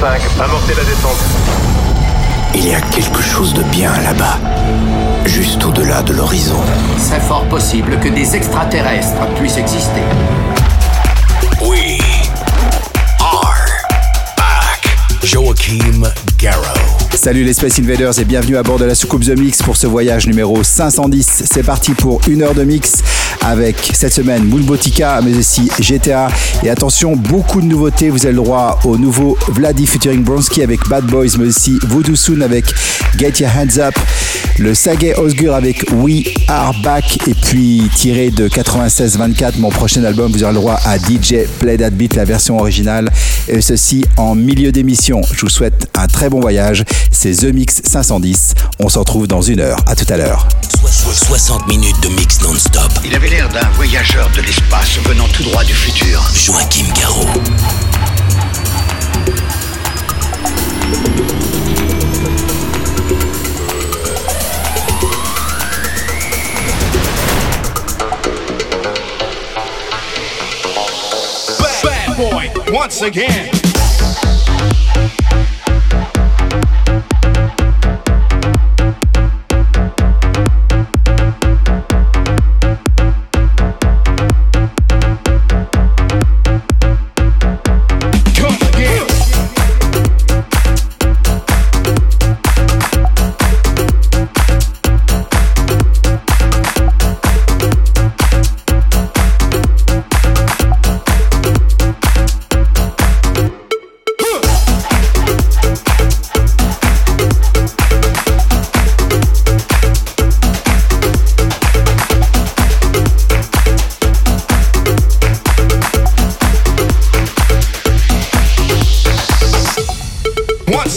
5, amorcez la descente. Il y a quelque chose de bien là-bas, juste au-delà de l'horizon. C'est fort possible que des extraterrestres puissent exister. We are back. Joachim Garraud. Salut les Space Invaders et bienvenue à bord de la soucoupe Zemixx pour ce voyage numéro 510. C'est parti pour une heure de mix avec cette semaine Moonbootica mais aussi GTA. Et attention, beaucoup de nouveautés, vous avez le droit au nouveau Wlady featuring Bronsky avec Bad Boys mais aussi VooDooSon avec Get Your Hands Up, le Samet Ozgur avec We Are Back et puis tiré de 96-24, mon prochain album, vous aurez le droit à DJ Play That Beat, la version originale et ceci en milieu d'émission. Je vous souhaite un très bon voyage. C'est Zemixx 510. On se retrouve dans une heure. À tout à l'heure. 60 minutes de mix non-stop. Il avait l'air d'un voyageur de l'espace venant tout droit du futur. Joachim Garraud. Bad boy, once again.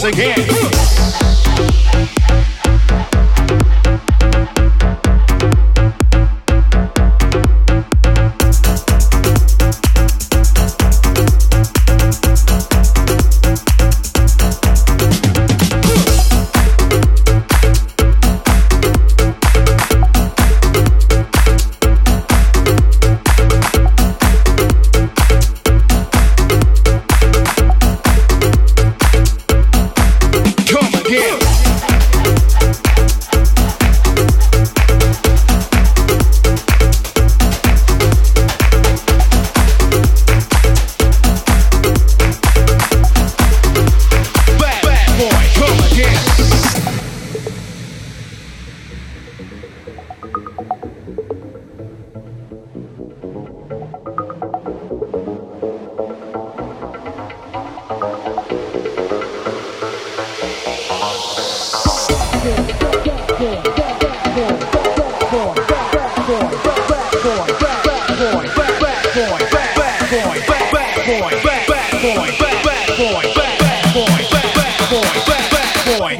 Again.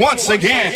Once again.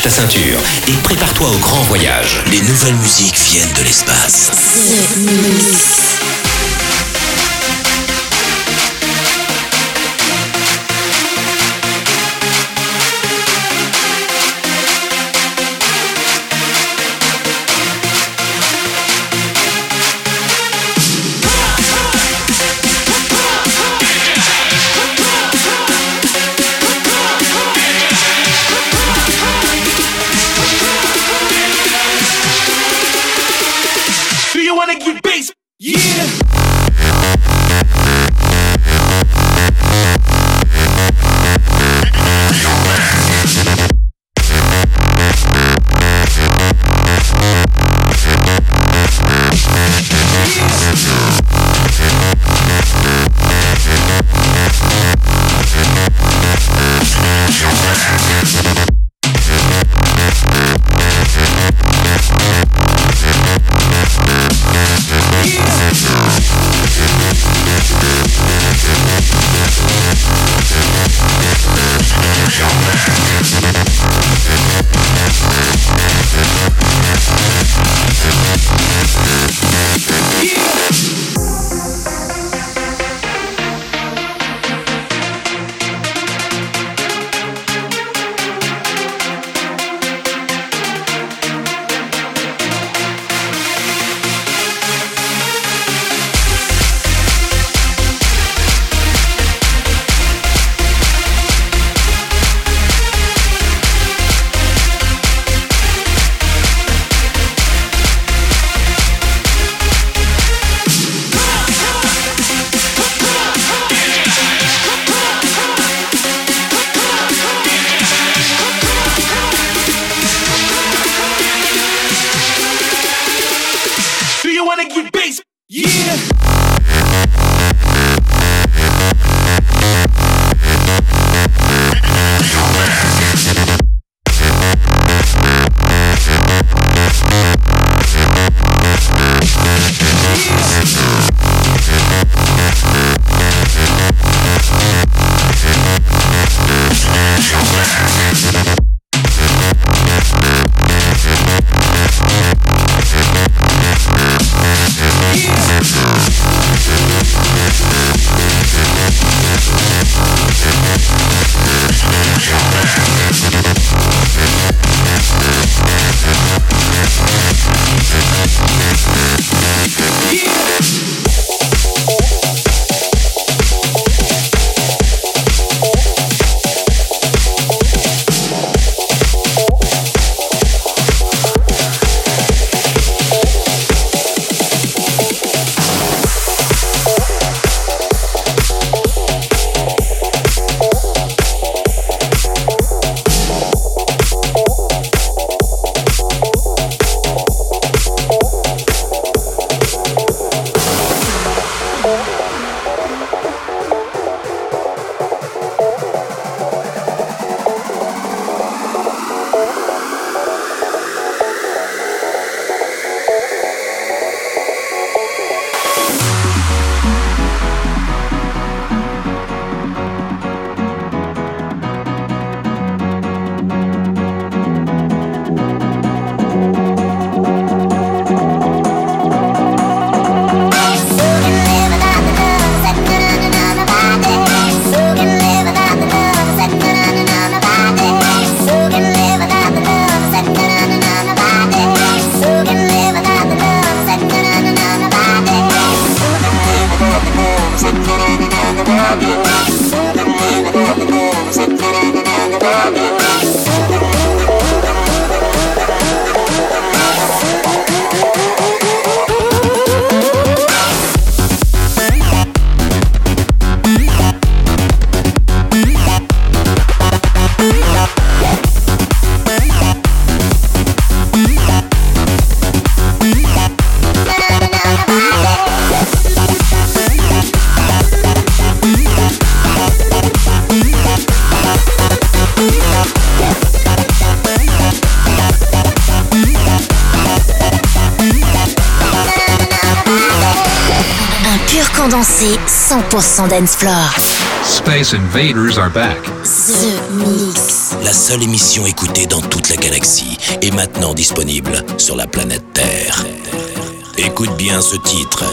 attache ta ceinture et prépare-toi au grand voyage. Les nouvelles musiques viennent de l'espace. condensé 100% dancefloor. Space Invaders are back. The Mix. La seule émission écoutée dans toute la galaxie est maintenant disponible sur la planète Terre. Écoute bien ce titre.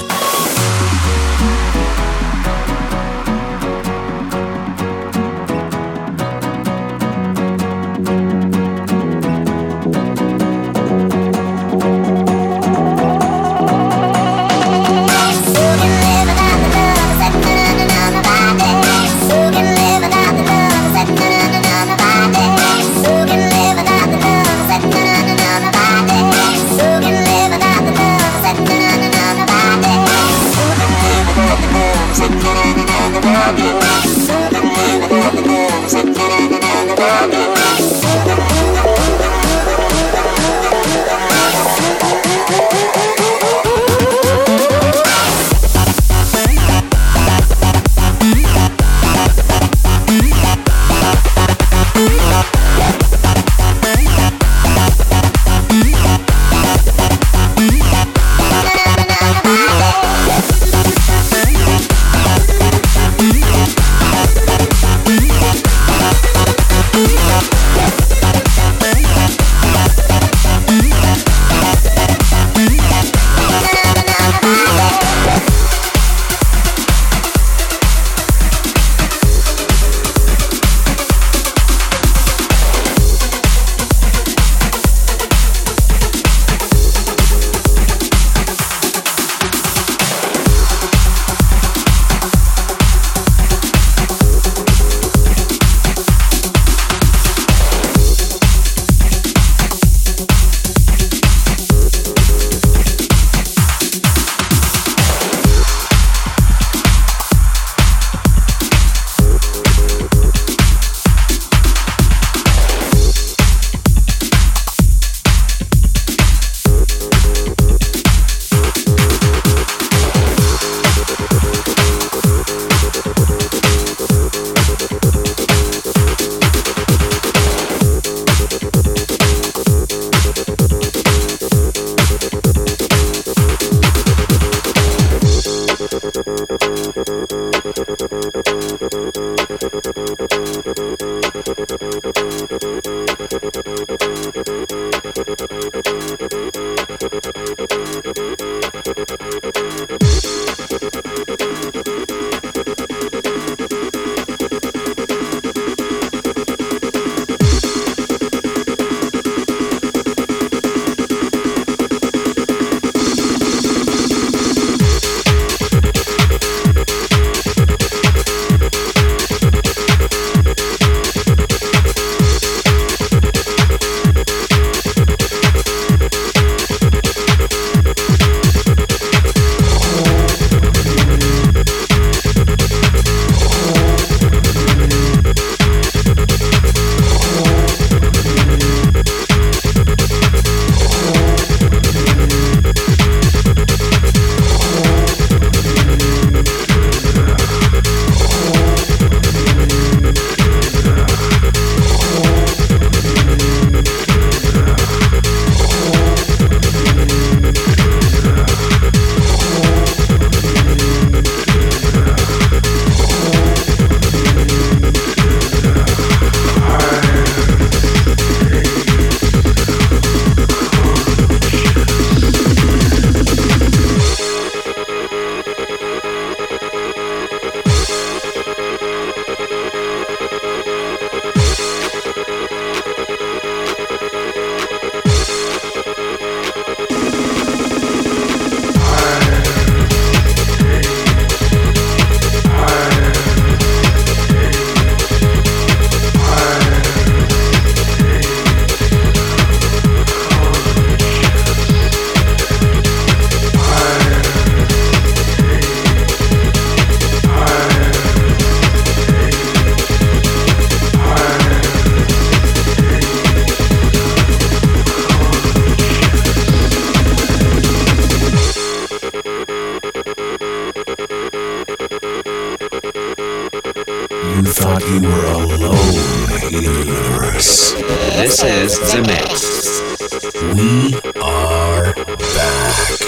We are back.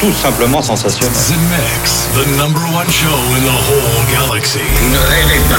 tout simplement sensationnel. Zemixx, the number one show in the whole galaxy. Ne rêvez pas.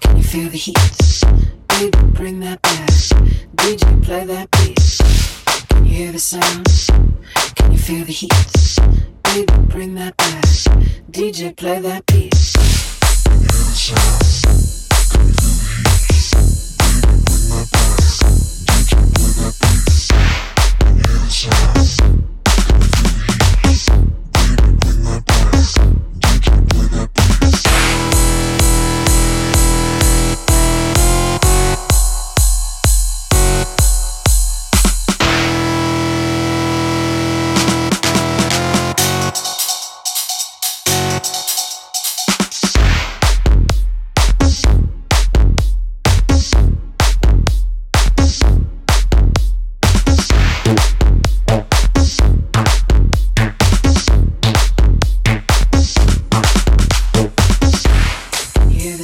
Can you feel the heat? Baby, bring that back. DJ, play that beat. Can you hear the sound? Can you feel the heat? Baby, bring that back. DJ, play that beat. Can you hear the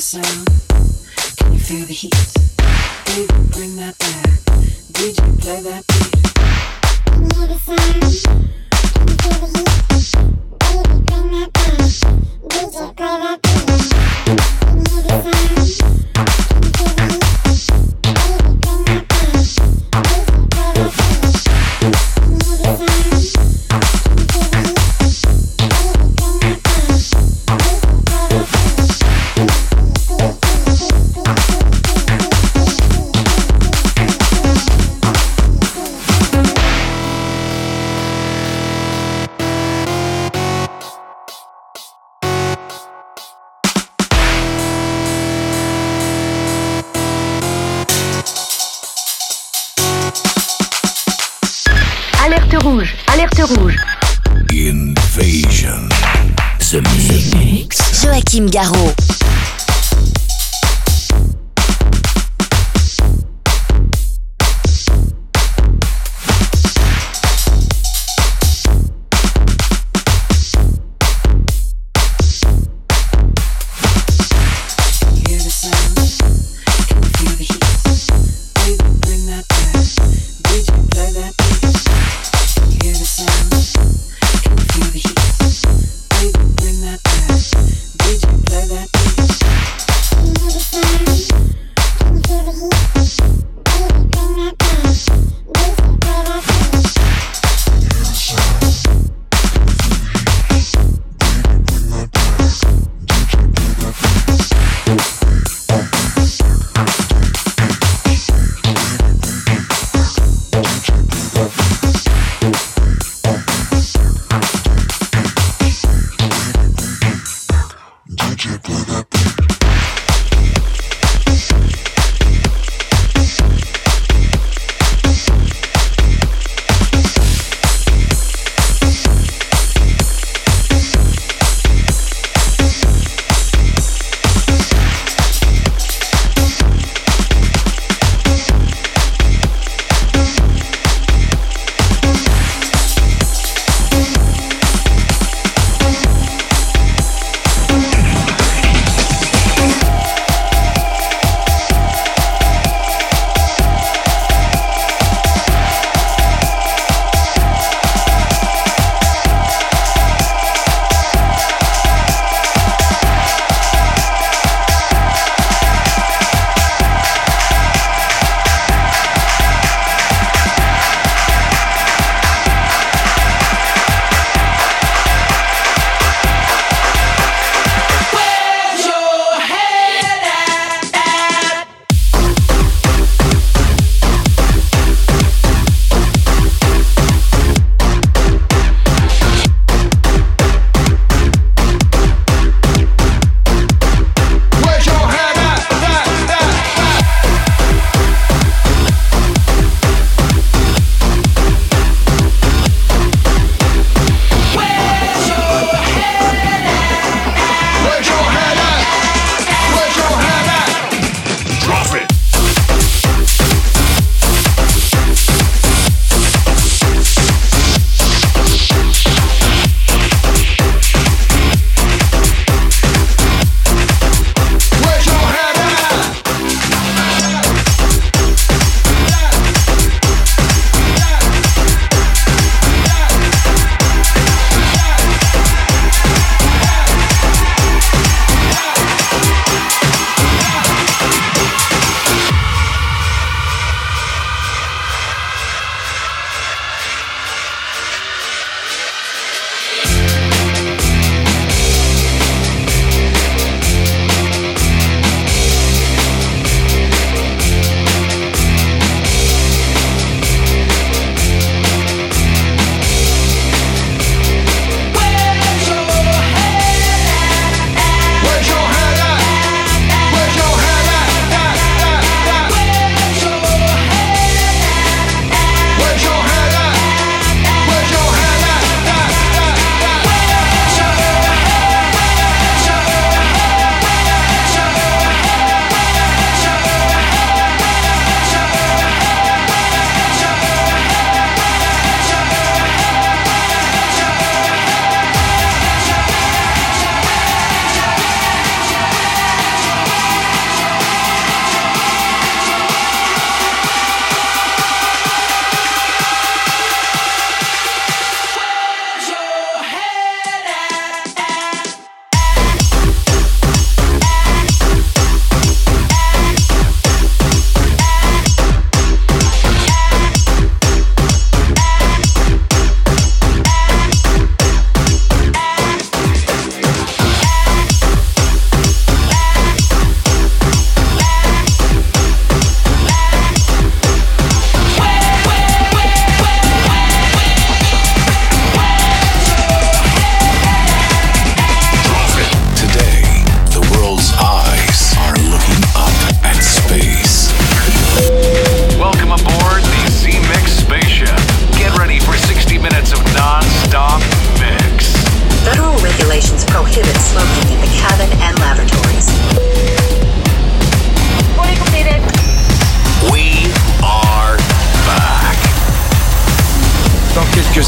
sound? Can you feel the heat? Baby, bring that back. DJ, play that beat. Can you hear the sound? Can you feel the heat? Baby, bring that back. DJ, play that beat. Joachim Garraud. Play that beat.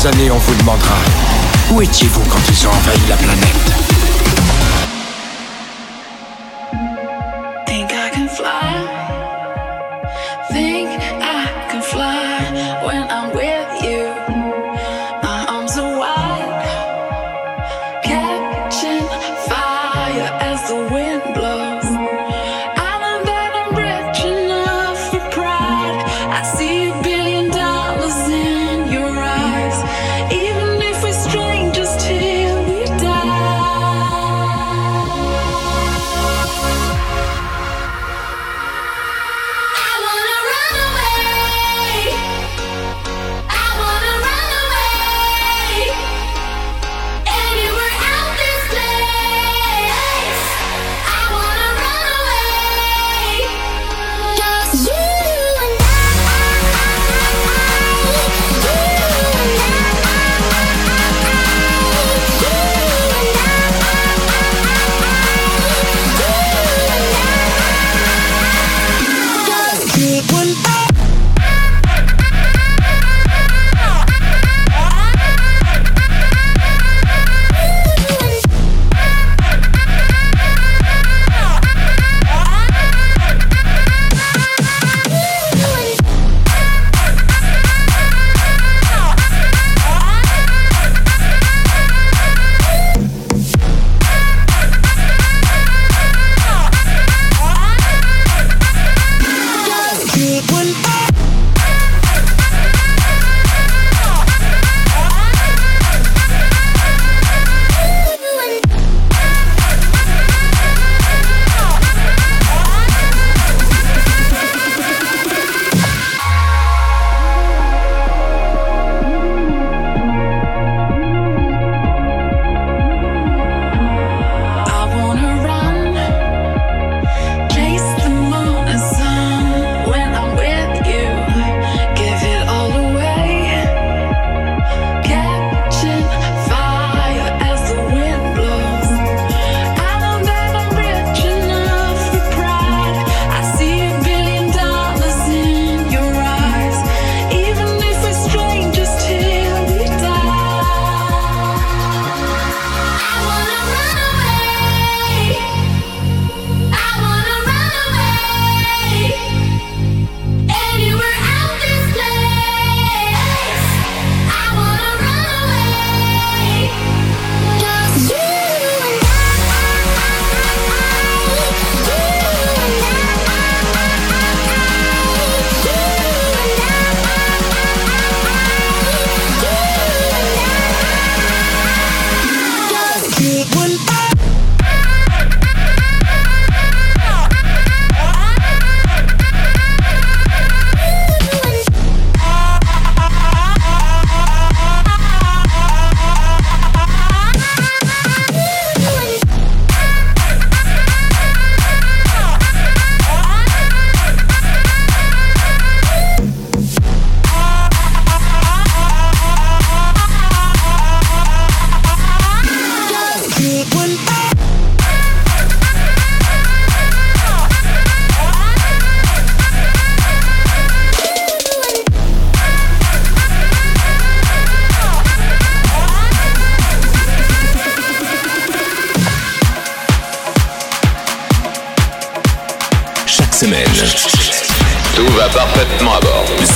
quelques années, on vous demandera « Où étiez-vous quand ils ont envahi la planète ?»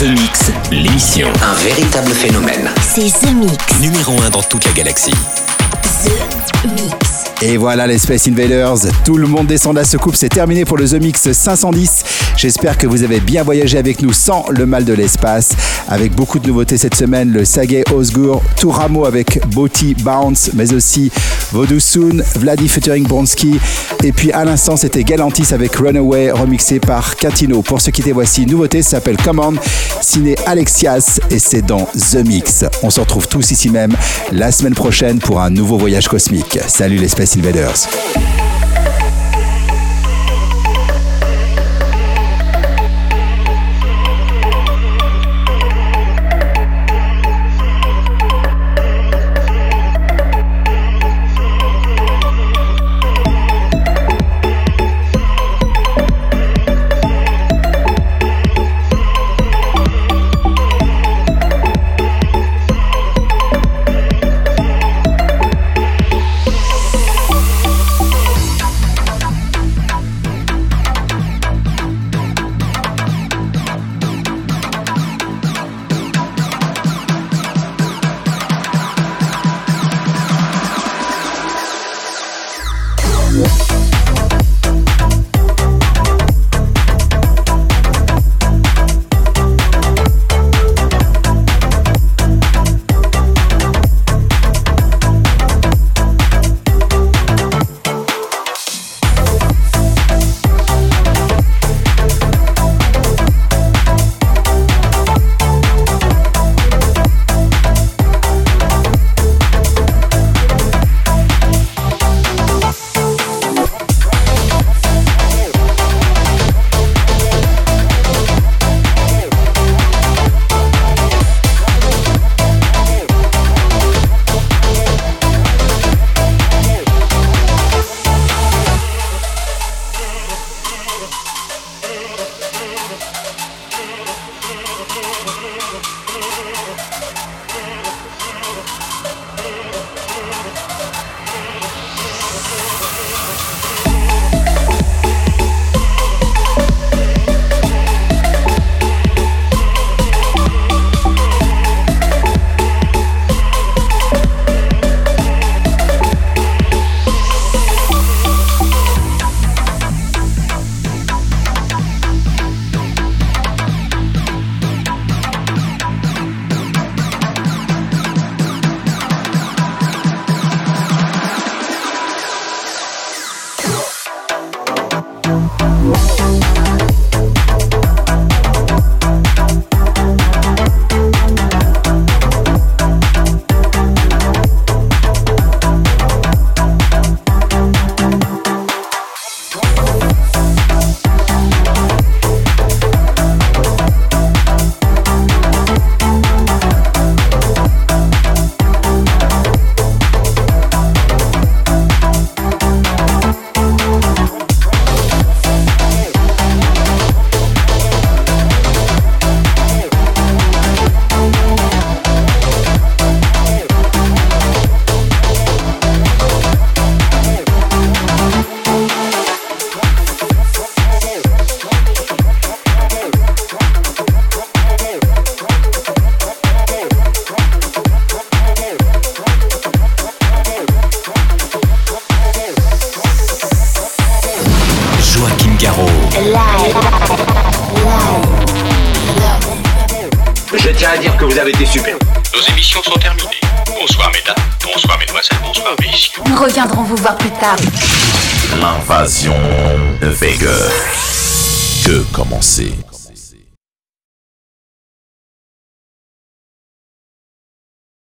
Zemixx, l'émission. Un véritable phénomène. C'est Zemixx. Numéro 1 dans toute la galaxie. Zemixx. Et voilà les Space Invaders. Tout le monde descend de la soucoupe. C'est terminé pour le Zemixx 510. J'espère que vous avez bien voyagé avec nous sans le mal de l'espace. Avec beaucoup de nouveautés cette semaine, le Samet Ozgur, Tujamo avec Booty Bounce, mais aussi VooDooSon, Wlady featuring Bronsky. Et puis à l'instant, c'était Galantis avec Runaway, remixé par Quintino. Pour ceux qui étaient voici, nouveauté, ça s'appelle Command, signé Alexias, et c'est dans Zemixx. On se retrouve tous ici même la semaine prochaine pour un nouveau voyage cosmique. Salut les Space Invaders. Je tiens à dire que vous avez été super. Nos émissions sont terminées. Bonsoir mesdames, bonsoir mesdemoiselles, bonsoir messieurs. Nous reviendrons vous voir plus tard. L'invasion de Vega. Que commencer.